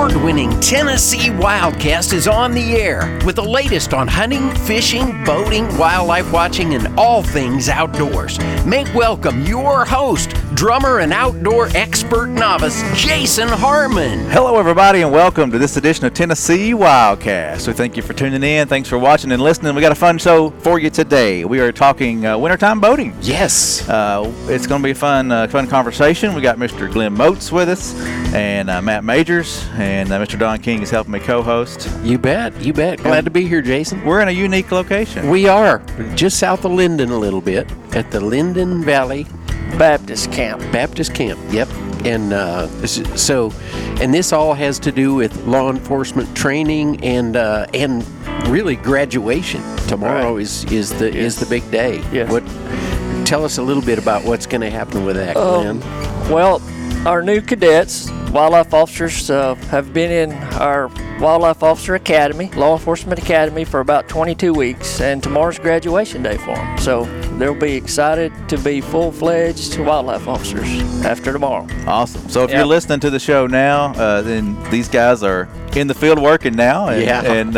Award-winning Tennessee Wildcast is on the air with the latest on hunting, fishing, boating, wildlife watching, and all things outdoors. Make welcome your host, drummer and outdoor expert novice, Jason Harmon. Hello, everybody, and welcome to this edition of Tennessee Wildcast. So thank you for tuning in. Thanks for watching and listening. We got a fun show for you today. We are talking wintertime boating. Yes. It's going to be a fun conversation. We got Mr. Glenn Moats with us and Matt Majors, and Mr. Don King is helping me co-host. You bet. You bet. Glad to be here, Jason. We're in a unique location. We are. Just south of Linden a little bit at the Linden Valley Baptist camp. Baptist camp, yep. And so this all has to do with law enforcement training and really graduation. Tomorrow is the big day. Yes. Tell us a little bit about what's going to happen with that, Glenn. Well, our new cadets, wildlife officers, have been in our Wildlife Officer Academy, Law Enforcement Academy, for about 22 weeks, and tomorrow's graduation day for them. So they'll be excited to be full-fledged wildlife officers after tomorrow. Awesome. So if you're listening to the show now, then these guys are in the field working now and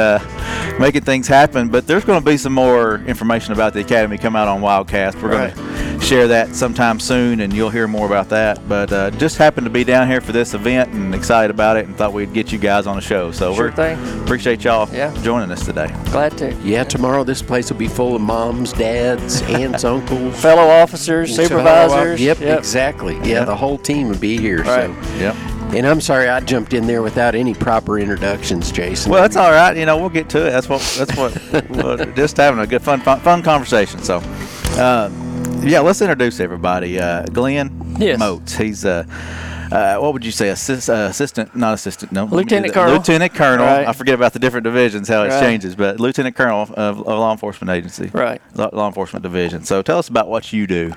making things happen. But there's going to be some more information about the Academy come out on Wildcast. We're going to share that sometime soon, and you'll hear more about that. But just happened to be down here for this event and excited about it and thought we'd get you guys on the show. So appreciate y'all joining us today. Glad to. Yeah, tomorrow this place will be full of moms, dads, aunts, uncles. Fellow officers, supervisors. Yep, exactly. Yeah, the whole team will be here. Right. So. Yep. And I'm sorry I jumped in there without any proper introductions, Jason. Well, that's all right. You know, we'll get to it. That's what just having a good, fun conversation. So, let's introduce everybody. Glenn Moats. He's what would you say? Lieutenant Colonel. Right. I forget about the different divisions, how it changes, but Lieutenant Colonel of Law Enforcement Agency. Right. Law Enforcement Division. So tell us about what you do.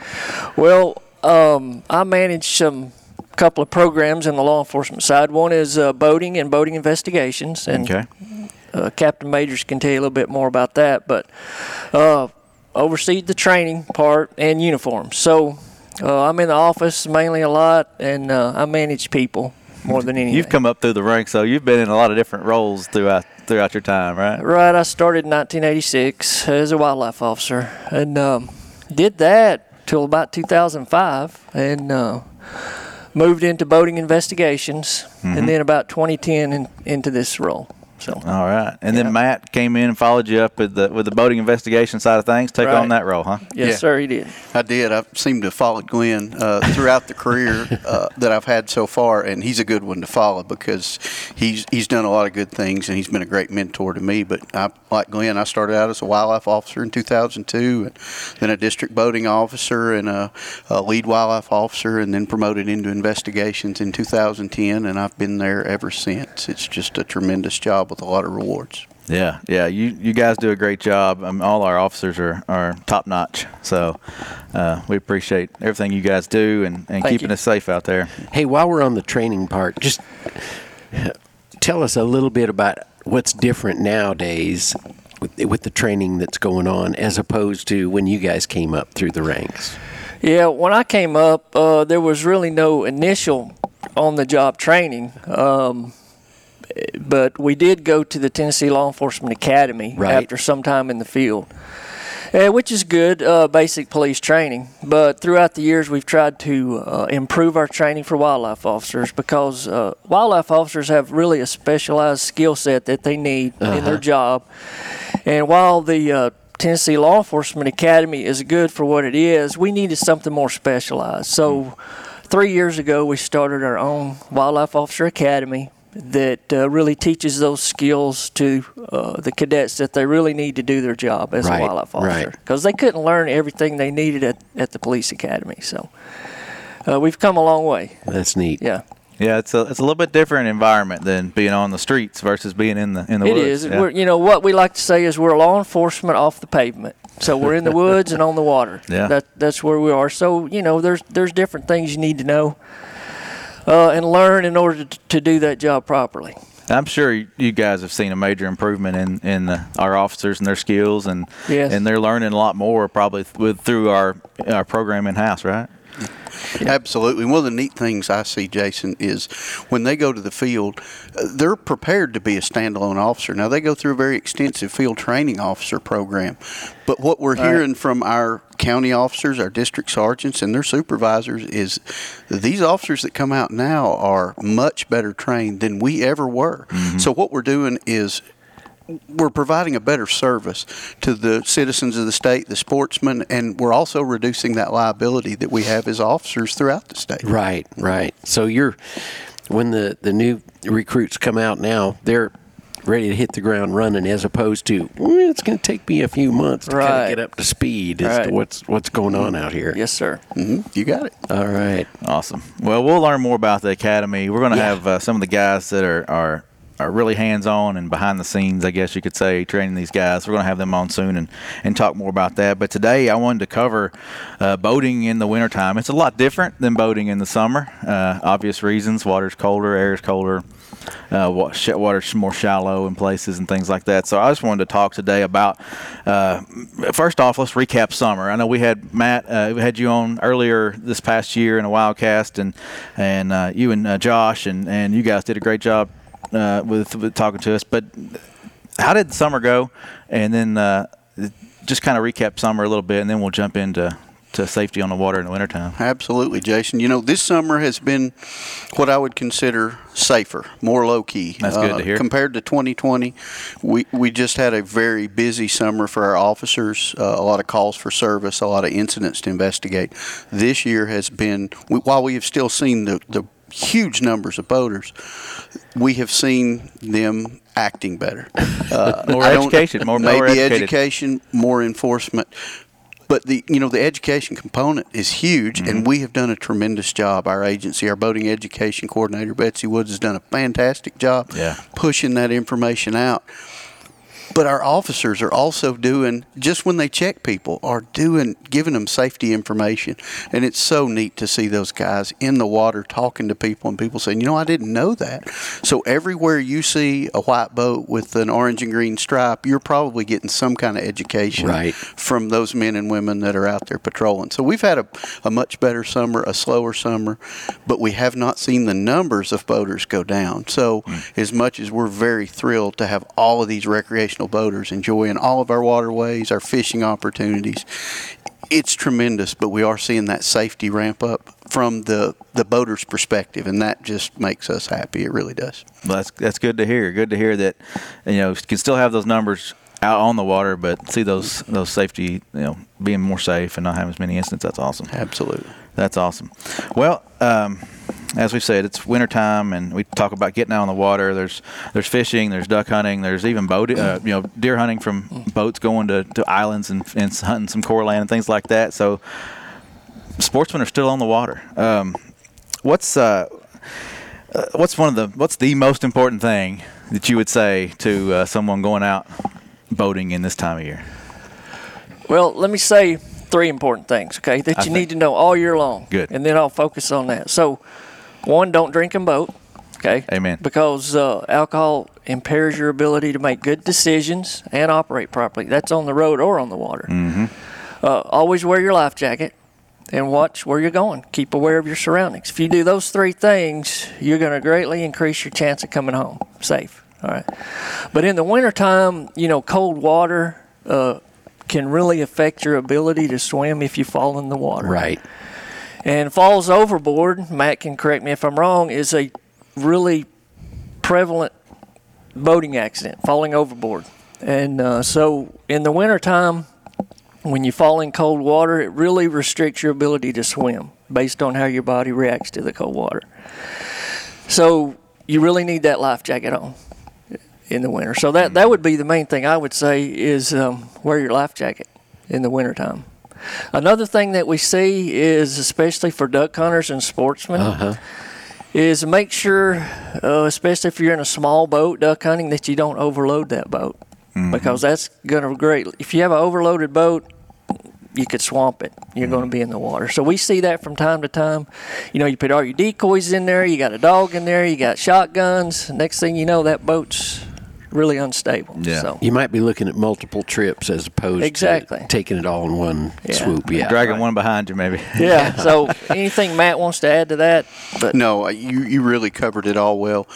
Well, I manage some couple of programs in the law enforcement side. One is boating and boating investigations, and Captain Majors can tell you a little bit more about that, but oversee the training part and uniforms. So I'm in the office mainly a lot, and I manage people more than anything. You've come up through the ranks, so you've been in a lot of different roles throughout your time, right? Right. I started in 1986 as a wildlife officer, and did that till about 2005, and moved into boating investigations, and then about 2010 into this role. So all right, and then Matt came in and followed you up with the boating investigation side of things. Take on that role, huh? Yes, sir, he did. I did. I seem to have followed Glenn throughout the career that I've had so far, and he's a good one to follow because he's done a lot of good things, and he's been a great mentor to me. But like Glenn, I started out as a wildlife officer in 2002, and then a district boating officer and a lead wildlife officer, and then promoted into investigations in 2010, and I've been there ever since. It's just a tremendous job with a lot of rewards. You guys do a great job. All our officers are top notch, so we appreciate everything you guys do and keeping us safe out there. Hey, while we're on the training part, just tell us a little bit about what's different nowadays with the training that's going on as opposed to when you guys came up through the ranks. Yeah, when I came up, there was really no initial on-the-job training. But we did go to the Tennessee Law Enforcement Academy after some time in the field, which is good, basic police training. But throughout the years, we've tried to improve our training for wildlife officers because wildlife officers have really a specialized skill set that they need in their job. And while the Tennessee Law Enforcement Academy is good for what it is, we needed something more specialized. So 3 years ago, we started our own Wildlife Officer Academy that really teaches those skills to the cadets that they really need to do their job as a wildlife officer, because they couldn't learn everything they needed at the police academy. So we've come a long way. That's neat. Yeah, it's a little bit different environment than being on the streets versus being in the woods. It is. Yeah. You know, what we like to say is we're law enforcement off the pavement. So we're in the woods and on the water. Yeah. That's where we are. So, you know, there's different things you need to know and learn in order to do that job properly. I'm sure you guys have seen a major improvement in our officers and their skills, and they're learning a lot more probably through our program in-house, right? Absolutely. One of the neat things I see, Jason, is when they go to the field, they're prepared to be a standalone officer. Now, they go through a very extensive field training officer program, but what we're hearing from our county officers, our district sergeants, and their supervisors is these officers that come out now are much better trained than we ever were. Mm-hmm. So what we're doing is we're providing a better service to the citizens of the state, the sportsmen, and we're also reducing that liability that we have as officers throughout the state. Right, right. So you're when the new recruits come out now, they're ready to hit the ground running as opposed to, it's going to take me a few months to kind of get up to speed as to what's going on out here. Yes, sir. Mm-hmm. You got it. All right. Awesome. Well, we'll learn more about the academy. We're going to have some of the guys that are really hands-on and behind the scenes, I guess you could say, training these guys. We're going to have them on soon and talk more about that. But today I wanted to cover boating in the wintertime. It's a lot different than boating in the summer. Obvious reasons. Water's colder, air's colder, water's more shallow in places and things like that. So I just wanted to talk today about, first off, let's recap summer. I know we had Matt, we had you on earlier this past year in a Wildcast, and you and Josh, and you guys did a great job with talking to us. But how did summer go? And then just kind of recap summer a little bit, and then we'll jump into safety on the water in the wintertime. Absolutely, Jason. You know, this summer has been what I would consider safer, more low-key. That's good to hear. Compared to 2020, we just had a very busy summer for our officers, a lot of calls for service, a lot of incidents to investigate. This year has been, while we have still seen the huge numbers of boaters, we have seen them acting better. More education, more enforcement. But the education component is huge, mm-hmm. and we have done a tremendous job. Our agency, our boating education coordinator, Betsy Woods, has done a fantastic job pushing that information out. But our officers are also doing, just when they check people, giving them safety information. And it's so neat to see those guys in the water talking to people and people saying, I didn't know that. So everywhere you see a white boat with an orange and green stripe, you're probably getting some kind of education from those men and women that are out there patrolling. So we've had a much better summer, a slower summer, but we have not seen the numbers of boaters go down. So as much as we're very thrilled to have all of these recreational boaters enjoying all of our waterways, our fishing opportunities, it's tremendous. But we are seeing that safety ramp up from the boater's perspective, and that just makes us happy. It really does. Well, that's good to hear. Good to hear that you can still have those numbers out on the water, but see those safety being more safe and not having as many incidents. That's awesome. Absolutely, that's awesome. Well, as we said, it's wintertime, and we talk about getting out on the water. There's fishing, there's duck hunting, there's even boating, deer hunting from boats going to islands and hunting some core land and things like that. So sportsmen are still on the water. What's the most important thing that you would say to someone going out boating in this time of year? Well, let me say three important things, okay, that you need to know all year long. Good. And then I'll focus on that. So, one, don't drink and boat, okay? Amen. Because alcohol impairs your ability to make good decisions and operate properly. That's on the road or on the water. Mm-hmm. Always wear your life jacket and watch where you're going. Keep aware of your surroundings. If you do those three things, you're going to greatly increase your chance of coming home safe, all right? But in the wintertime, cold water can really affect your ability to swim if you fall in the water. Right. And falls overboard, Matt can correct me if I'm wrong, is a really prevalent boating accident, falling overboard. And so in the wintertime, when you fall in cold water, it really restricts your ability to swim based on how your body reacts to the cold water. So you really need that life jacket on in the winter. So that would be the main thing I would say is wear your life jacket in the wintertime. Another thing that we see is, especially for duck hunters and sportsmen, is make sure, especially if you're in a small boat duck hunting, that you don't overload that boat. Mm-hmm. Because that's going to greatly, if you have an overloaded boat, you could swamp it. You're going to be in the water. So we see that from time to time. You put all your decoys in there, you got a dog in there, you got shotguns. Next thing you know, that boat's really unstable. Yeah. So you might be looking at multiple trips as opposed to taking it all in one swoop. Yeah, dragging one behind you maybe. Yeah. So anything Matt wants to add to that? But no, you really covered it all well.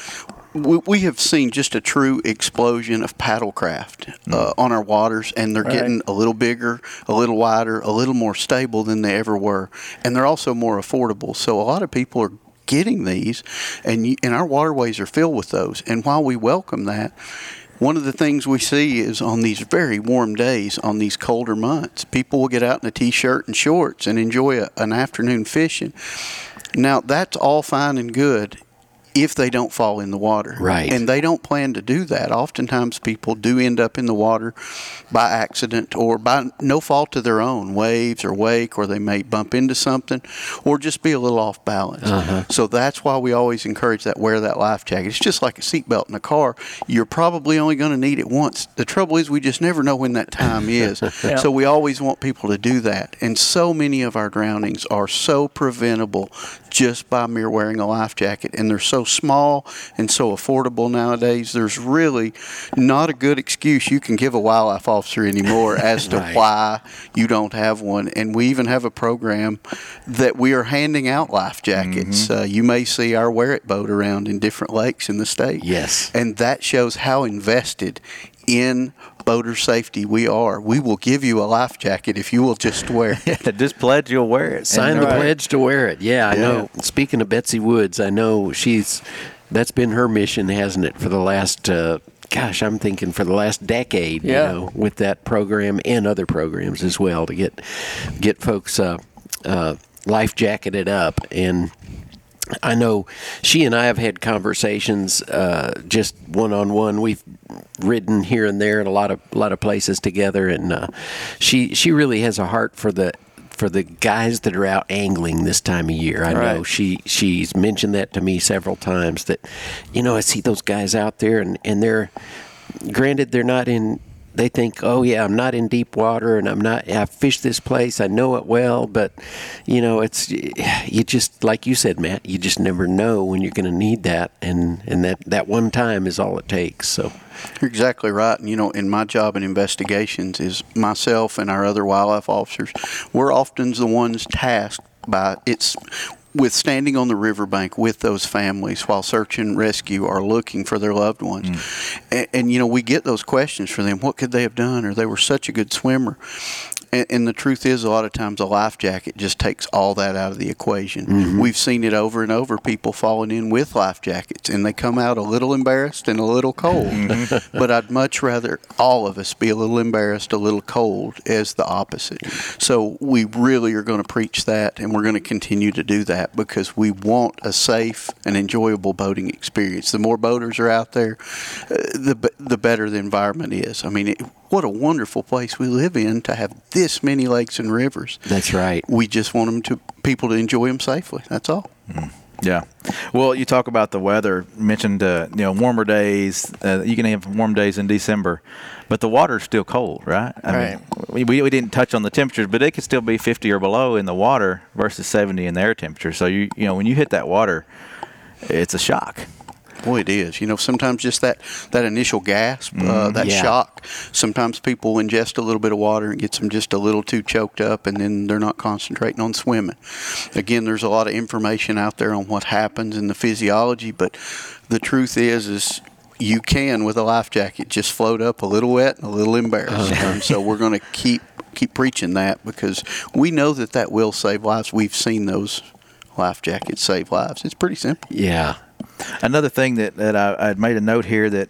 We have seen just a true explosion of paddlecraft on our waters, and they're getting a little bigger, a little wider, a little more stable than they ever were, and they're also more affordable. So a lot of people are getting these, and our waterways are filled with those. And while we welcome that, one of the things we see is on these very warm days, on these colder months, people will get out in a T-shirt and shorts and enjoy an afternoon fishing. Now, that's all fine and good if they don't fall in the water. Right. And they don't plan to do that. Oftentimes people do end up in the water by accident or by no fault of their own, waves or wake, or they may bump into something or just be a little off balance. Uh-huh. So that's why we always encourage that wear that life jacket. It's just like a seatbelt in a car. You're probably only going to need it once. The trouble is we just never know when that time is. Yeah. So we always want people to do that. And so many of our drownings are so preventable just by mere wearing a life jacket, and they're so small and so affordable nowadays. There's really not a good excuse you can give a wildlife officer anymore as to why you don't have one. And we even have a program that we are handing out life jackets. Mm-hmm. You may see our Wear It boat around in different lakes in the state. Yes. And that shows how invested in boater safety we are. We will give you a life jacket if you will just wear it. Just pledge you'll wear it. Sign the pledge to wear it. Yeah, I know. Speaking of Betsy Woods, I know that's been her mission, hasn't it, for the last, for the last decade, you know, with that program and other programs as well, to get folks life jacketed up. And I know she and I have had conversations just one-on-one. We've ridden here and there in a lot of places together, and she really has a heart for the guys that are out angling this time of year. I know she's mentioned that to me several times, that, you know, I see those guys out there, and they're, granted, they're not in, they think, oh yeah, I'm not in deep water, and I've fished this place, I know it well, but, you know, it's, you just, like you said, Matt, you just never know when you're going to need that, and that one time is all it takes, so. You're exactly right. And, you know, in my job in investigations is myself and our other wildlife officers, we're often the ones tasked with standing on the riverbank with those families while search and rescue are looking for their loved ones. Mm. And, you know, we get those questions for them. What could they have done? Or they were such a good swimmer. And the truth is, a lot of times a life jacket just takes all that out of the equation. Mm-hmm. We've seen it over and over, people falling in with life jackets, and they come out a little embarrassed and a little cold. Mm-hmm. But I'd much rather all of us be a little embarrassed, a little cold, as the opposite. So we really are going to preach that, and we're going to continue to do that, because we want a safe and enjoyable boating experience. The more boaters are out there, the better the environment is. I mean, what a wonderful place we live in to have this many lakes and rivers. That's right. We just want people to enjoy them safely. That's all. Mm. Yeah. Well, you talk about the weather. You mentioned warmer days. You can have warm days in December, but the water's still cold, right? I mean, we didn't touch on the temperatures, but it could still be 50 or below in the water versus 70 in the air temperature. So you know when you hit that water, it's a shock. Boy, it is. You know, sometimes just that initial gasp, that shock. Sometimes people ingest a little bit of water and gets them just a little too choked up, and then they're not concentrating on swimming. Again, there's a lot of information out there on what happens in the physiology, but the truth is you can, with a life jacket, just float up a little wet and a little embarrassed. So we're going to keep preaching that, because we know that will save lives. We've seen those life jackets save lives. It's pretty simple. Yeah. Another thing that I'd made a note here, that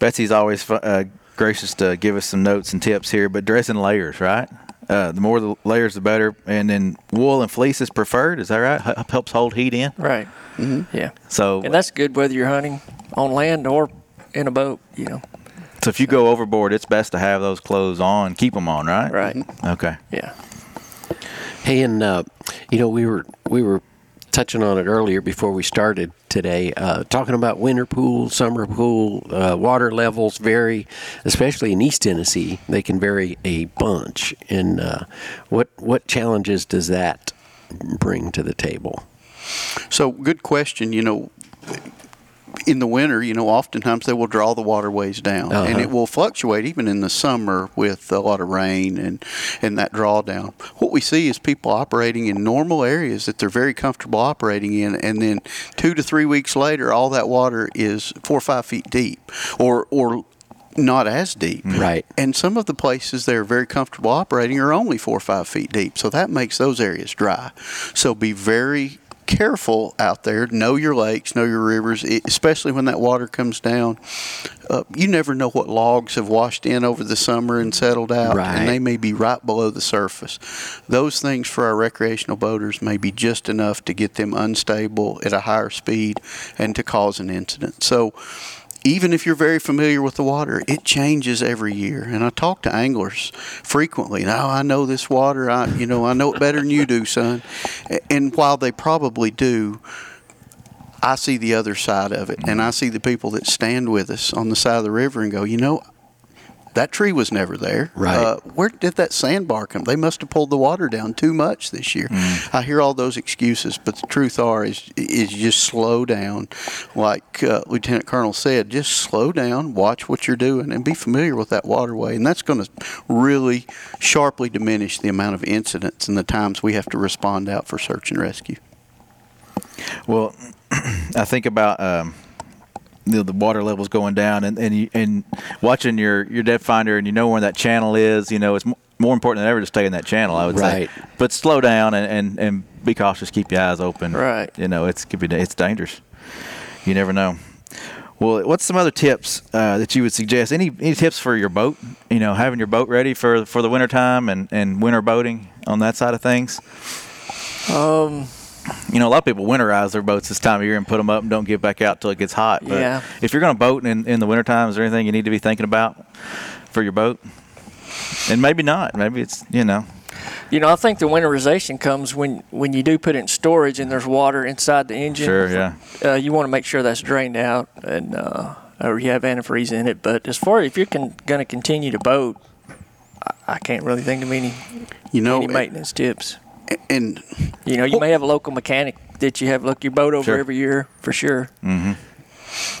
Betsy's always gracious to give us some notes and tips here, but dress in layers, right? The more the layers, the better. And then wool and fleece is preferred. Is that right? Helps hold heat in. Right. Mm-hmm. Yeah. So, and that's good whether you're hunting on land or in a boat, you know. So if you go overboard, it's best to have those clothes on, keep them on, right? Right. Okay. Yeah. Hey, and, you know, we were touching on it earlier before we started today, talking about winter pool, summer pool, water levels vary, especially in East Tennessee. They can vary a bunch. And what challenges does that bring to the table? So, good question. You know, in the winter, you know, oftentimes they will draw the waterways down, and it will fluctuate even in the summer with a lot of rain and that drawdown. What we see is people operating in normal areas that they're very comfortable operating in, and then 2 to 3 weeks later, all that water is 4 or 5 feet deep, or not as deep. Right. And some of the places they're very comfortable operating are only 4 or 5 feet deep, so that makes those areas dry. So be very careful out there. Know your lakes, know your rivers, especially when that water comes down. You never know what logs have washed in over the summer and settled out, right, and they may be right below the surface. Those things for our recreational boaters may be just enough to get them unstable at a higher speed and to cause an incident. So even if you're very familiar with the water, it changes every year. And I talk to anglers frequently. Now, I know this water. I know it better than you do, son. And while they probably do, I see the other side of it. And I see the people that stand with us on the side of the river and go, you know, that tree was never there. Right. Where did that sandbar come? They must have pulled the water down too much this year. Mm. I hear all those excuses, but the truth is just slow down. Like Lieutenant Colonel said, just slow down, watch what you're doing, and be familiar with that waterway. And that's going to really sharply diminish the amount of incidents and the times we have to respond out for search and rescue. Well, I think about the water levels going down, and watching your depth finder, and you know where that channel is. You know, it's more important than ever to stay in that channel, I would right. say. But slow down and be cautious. Keep your eyes open. Right. You know, it's dangerous. You never know. Well, what's some other tips that you would suggest? Any tips for your boat? You know, having your boat ready for the wintertime and winter boating on that side of things. You know, a lot of people winterize their boats this time of year and put them up and don't get back out till it gets hot. But yeah. If you're going to boat in the wintertime, is there anything you need to be thinking about for your boat? And maybe not. Maybe it's, you know. You know, I think the winterization comes when you do put it in storage and there's water inside the engine. Sure, yeah. You want to make sure that's drained out and or you have antifreeze in it. But as far as if you're going to continue to boat, I can't really think of any maintenance tips. And you know, you may have a local mechanic that you have look your boat over sure. every year for sure. Mm-hmm.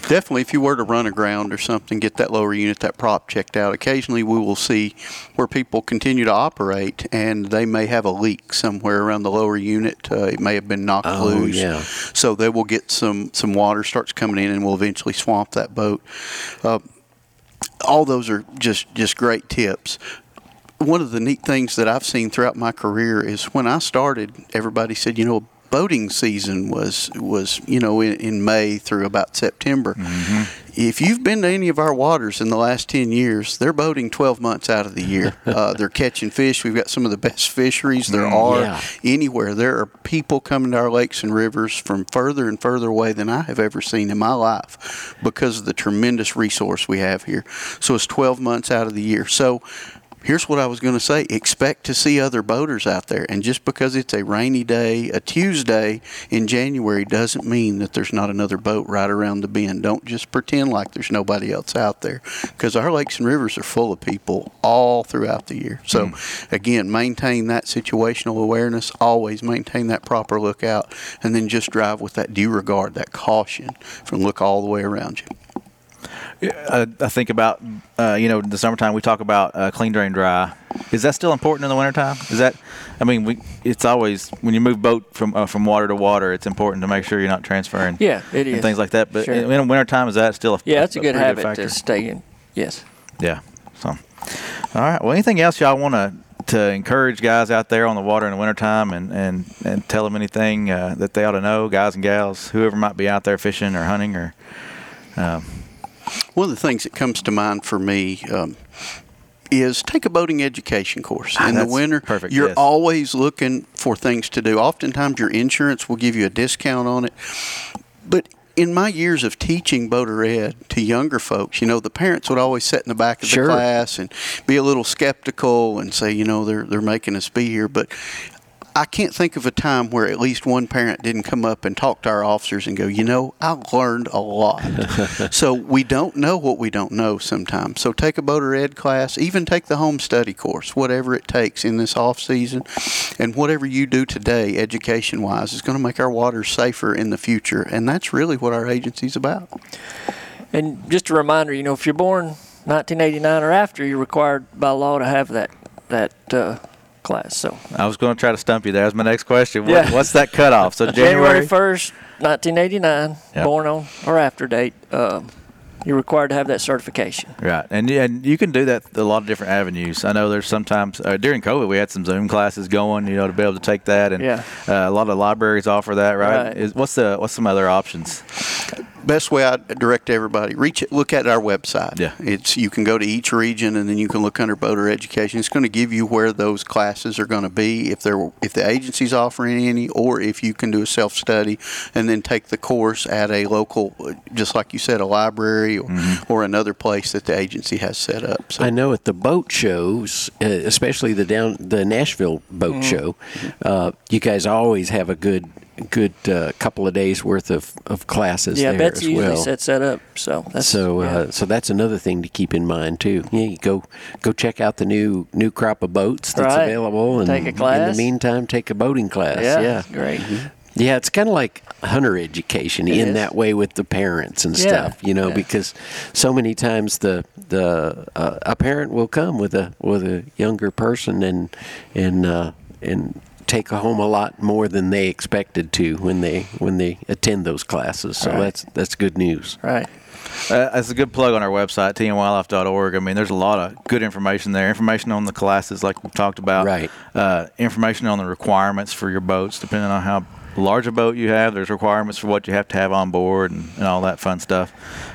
Definitely, if you were to run aground or something, get that lower unit, that prop checked out. Occasionally, we will see where people continue to operate, and they may have a leak somewhere around the lower unit. It may have been knocked loose. Yeah. So they will get some water starts coming in, and will eventually swamp that boat. All those are just great tips. One of the neat things that I've seen throughout my career is when I started, everybody said, you know, boating season was you know, in May through about September. Mm-hmm. If you've been to any of our waters in the last 10 years, they're boating 12 months out of the year. They're catching fish. We've got some of the best fisheries there are yeah. anywhere. There are people coming to our lakes and rivers from further and further away than I have ever seen in my life because of the tremendous resource we have here. So it's 12 months out of the year. So here's what I was going to say. Expect to see other boaters out there. And just because it's a rainy day, a Tuesday in January, doesn't mean that there's not another boat right around the bend. Don't just pretend like there's nobody else out there, because our lakes and rivers are full of people all throughout the year. So, again, maintain that situational awareness. Always maintain that proper lookout. And then just drive with that due regard, that caution, from look all the way around you. I think about, you know, in the summertime we talk about clean, drain, dry. Is that still important in the wintertime? Is that, I mean, it's always, when you move boat from water to water, it's important to make sure you're not transferring. Yeah, it is. And things like that. But sure. in the wintertime, is that still a Yeah, that's a good habit factor to stay in. Yes. Yeah. So, all right. Well, anything else y'all want to encourage guys out there on the water in the wintertime and tell them anything that they ought to know, guys and gals, whoever might be out there fishing or hunting or one of the things that comes to mind for me is take a boating education course. In the winter, perfect, you're yes. always looking for things to do. Oftentimes your insurance will give you a discount on it. But in my years of teaching boater ed to younger folks, you know, the parents would always sit in the back of sure. the class and be a little skeptical and say, you know, they're making us be here. But I can't think of a time where at least one parent didn't come up and talk to our officers and go, you know, I learned a lot. So we don't know what we don't know sometimes. So take a boater ed class, even take the home study course, whatever it takes in this off season. And whatever you do today, education-wise, is going to make our waters safer in the future. And that's really what our agency's about. And just a reminder, you know, if you're born 1989 or after, you're required by law to have that class. So I was going to try to stump you there. That's my next question. Yeah. What's that cutoff? So January 1st, 1989, yep. Born on or after date, you're required to have that certification. Right. And you can do that a lot of different avenues. I know there's sometimes during COVID we had some Zoom classes going, you know, to be able to take that. And yeah. A lot of libraries offer that, right? What's some other options? Best way I direct everybody, look at our website. Yeah. You can go to each region and then you can look under boater education. It's going to give you where those classes are going to be, if the agency's offering any, or if you can do a self-study and then take the course at a local, just like you said, a library or, mm-hmm. or another place that the agency has set up. So. I know at the boat shows, especially the Nashville boat mm-hmm. show, you guys always have a good couple of days worth of classes there as well. Yeah, Betsy usually sets that up. So that's another thing to keep in mind too. Yeah, you go check out the new crop of boats that's right. available, and take a class. In the meantime, take a boating class. Yeah. Great. Mm-hmm. Yeah, it's kind of like hunter education in that way with the parents and stuff, you know, because so many times a parent will come with a younger person and take home a lot more than they expected to when they attend those classes. So that's good news. Right. That's a good plug on our website, tnwildlife.org. I mean, there's a lot of good information there. Information on the classes like we talked about. Right. Information on the requirements for your boats, depending on how large a boat you have. There's requirements for what you have to have on board and all that fun stuff.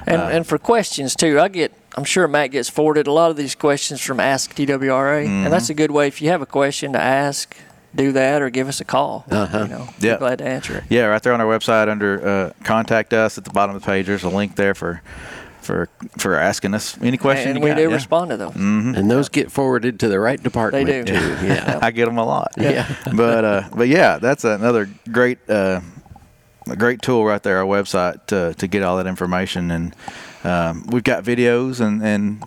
And for questions, too, I'm sure Matt gets forwarded a lot of these questions from Ask TWRA. Mm-hmm. And that's a good way if you have a question to ask. Do that or give us a call. Uh-huh. You know, we're glad to answer it. Yeah, right there on our website under Contact Us at the bottom of the page, there's a link there for asking us any question. And we do respond to them. Mm-hmm. And those get forwarded to the right department. They do. Yeah. Yeah. I get them a lot. Yeah. But that's another great tool right there, our website, to get all that information. And we've got videos and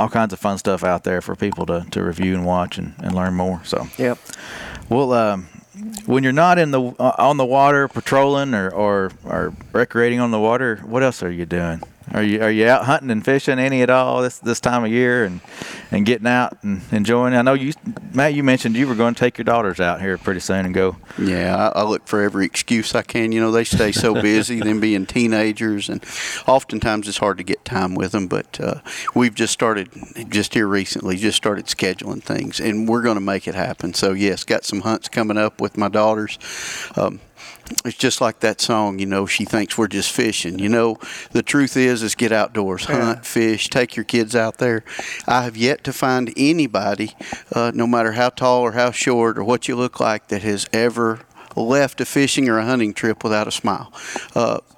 all kinds of fun stuff out there for people to review and watch and learn more. So, yep. Well, when you're not on the water patrolling or recreating on the water, what else are you doing? Are you out hunting and fishing any at all this time of year and getting out and enjoying? I know you, Matt, you mentioned you were going to take your daughters out here pretty soon and go. Yeah, I look for every excuse I can. You know, they stay so busy, them being teenagers, and oftentimes it's hard to get time with them. But we've just started scheduling things, and we're going to make it happen. So, yes, got some hunts coming up with my daughters. It's just like that song, you know, she thinks we're just fishing. You know, the truth is get outdoors, hunt, fish, take your kids out there. I have yet to find anybody, no matter how tall or how short or what you look like, that has ever left a fishing or a hunting trip without a smile.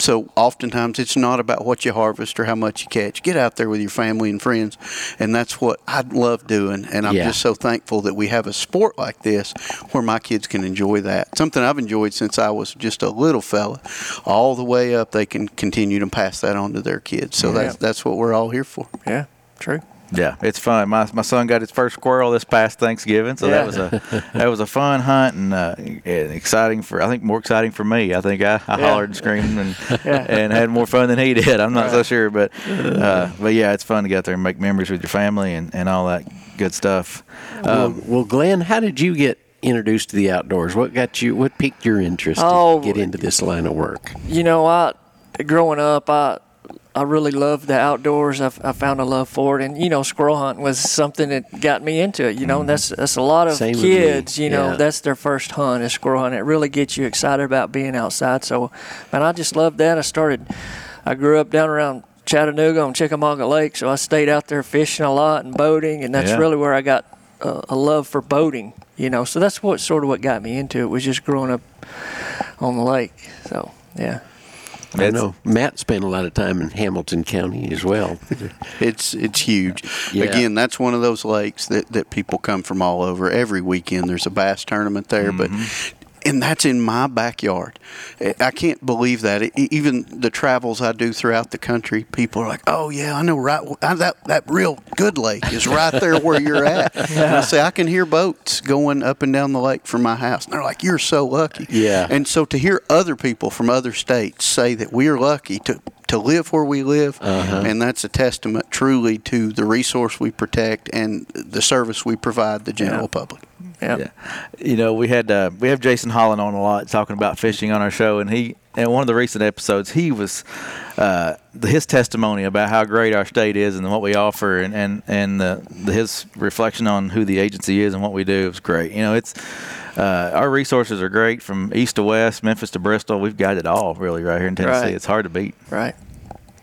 So oftentimes it's not about what you harvest or how much you catch. Get out there with your family and friends, and that's what I love doing, and I'm just so thankful that we have a sport like this where my kids can enjoy that. Something I've enjoyed since I was just a little fella. All the way up, they can continue to pass that on to their kids. So that's what we're all here for. Yeah, true. Yeah, it's fun. My son got his first squirrel this past Thanksgiving, so that was a fun hunt and exciting for more exciting for me. I think I hollered and screamed and had more fun than he did. I'm not so sure, but yeah, it's fun to get out there and make memories with your family and all that good stuff. Well, Glenn, how did you get introduced to the outdoors? What piqued your interest to get into this line of work? You know, growing up, I really loved the outdoors. I found a love for it. And, you know, squirrel hunting was something that got me into it. You know, and that's a lot of Same kids, you know, that's their first hunt is squirrel hunting. It really gets you excited about being outside. So, man, I just loved that. I grew up down around Chattanooga on Chickamauga Lake. So I stayed out there fishing a lot and boating. And that's really where I got a love for boating, you know. So that's what got me into it was just growing up on the lake. So, yeah. I know Matt spent a lot of time in Hamilton County as well. It's huge. Yeah. Again, that's one of those lakes that people come from all over. Every weekend there's a bass tournament there, mm-hmm. And that's in my backyard. I can't believe that. Even the travels I do throughout the country, people are like, oh, yeah, I know right. That real good lake is right there where you're at. Yeah. And I say, I can hear boats going up and down the lake from my house. And they're like, you're so lucky. Yeah. And so to hear other people from other states say that we are lucky to live where we live, uh-huh. And that's a testament truly to the resource we protect and the service we provide the general public. Yep. Yeah, you know, we have Jason Holland on a lot talking about fishing on our show, and in one of the recent episodes he was his testimony about how great our state is and what we offer, and his reflection on who the agency is and what we do is great. You know, it's our resources are great from east to west, Memphis to Bristol. We've got it all really right here in Tennessee. Right. It's hard to beat. Right.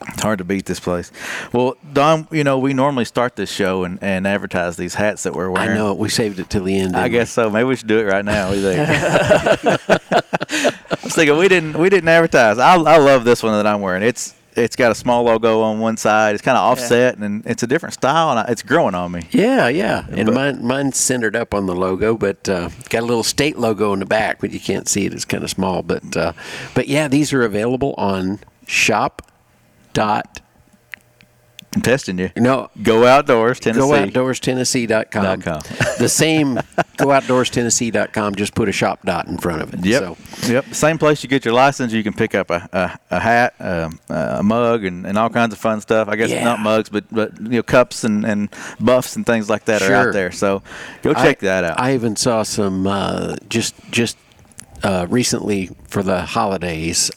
It's hard to beat this place. Well, Don, you know, we normally start this show and advertise these hats that we're wearing. I know. We saved it till the end. I guess so. Maybe we should do it right now. What do you think? I was thinking we didn't advertise. I love this one that I'm wearing. It's got a small logo on one side. It's kind of offset, and it's a different style, and it's growing on me. Yeah, yeah. And but, mine's centered up on the logo, but got a little state logo in the back, but you can't see it. It's kind of small. But yeah, these are available on shop.gooutdoorstennessee.com. I'm testing you. No. Go Outdoors, Tennessee. GoOutdoorsTennessee.com. The same GoOutdoorsTennessee.com, just put a shop dot in front of it. Yep. So. Yep. Same place you get your license. You can pick up a hat, a mug, and all kinds of fun stuff. I guess not mugs, but you know, cups and buffs and things like that are out there. So go check that out. I even saw some recently for the holidays,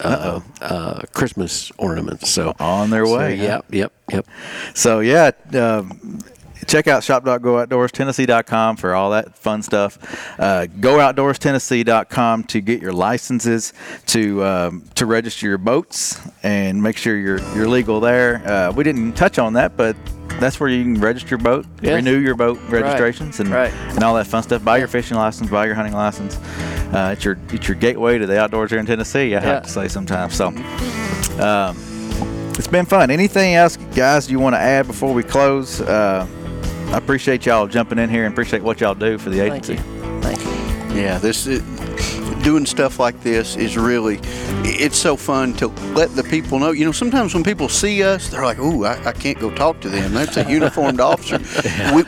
Christmas ornaments. So on their way. So, yep. So yeah, check out shop.gooutdoorstennessee.com for all that fun stuff. GoOutdoorsTennessee.com to get your licenses, to register your boats, and make sure you're legal there. We didn't touch on that, but that's where you can register your boat, renew your boat registrations, and all that fun stuff. Buy your fishing license, buy your hunting license. It's your gateway to the outdoors here in Tennessee, I have to say sometimes. So it's been fun. Anything else, guys, you want to add before we close? I appreciate y'all jumping in here and appreciate what y'all do for the agency. Thank you. Yeah, doing stuff like this is really, it's so fun to let the people know. You know, sometimes when people see us, they're like, ooh, I can't go talk to them. That's a uniformed officer.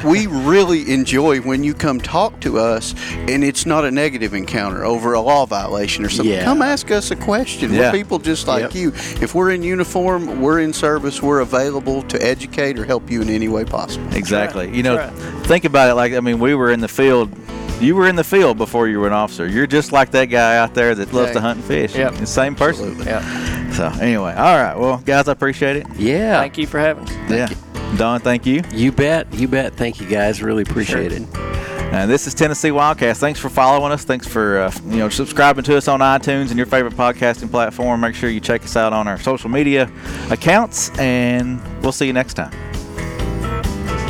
We really enjoy when you come talk to us, and it's not a negative encounter over a law violation or something. Yeah. Come ask us a question. Yeah. We're people just like you. If we're in uniform, we're in service, we're available to educate or help you in any way possible. Exactly. Right. You know, think about it like, I mean, we were in the field. You were in the field before you were an officer. You're just like that guy out there that loves to hunt and fish. Yep. The same person. Absolutely. Yep. So anyway, all right. Well, guys, I appreciate it. Yeah. Thank you for having us. Thank you. Don, thank you. You bet. Thank you, guys. Really appreciate it. And this is Tennessee Wildcast. Thanks for following us. Thanks for subscribing to us on iTunes and your favorite podcasting platform. Make sure you check us out on our social media accounts, and we'll see you next time.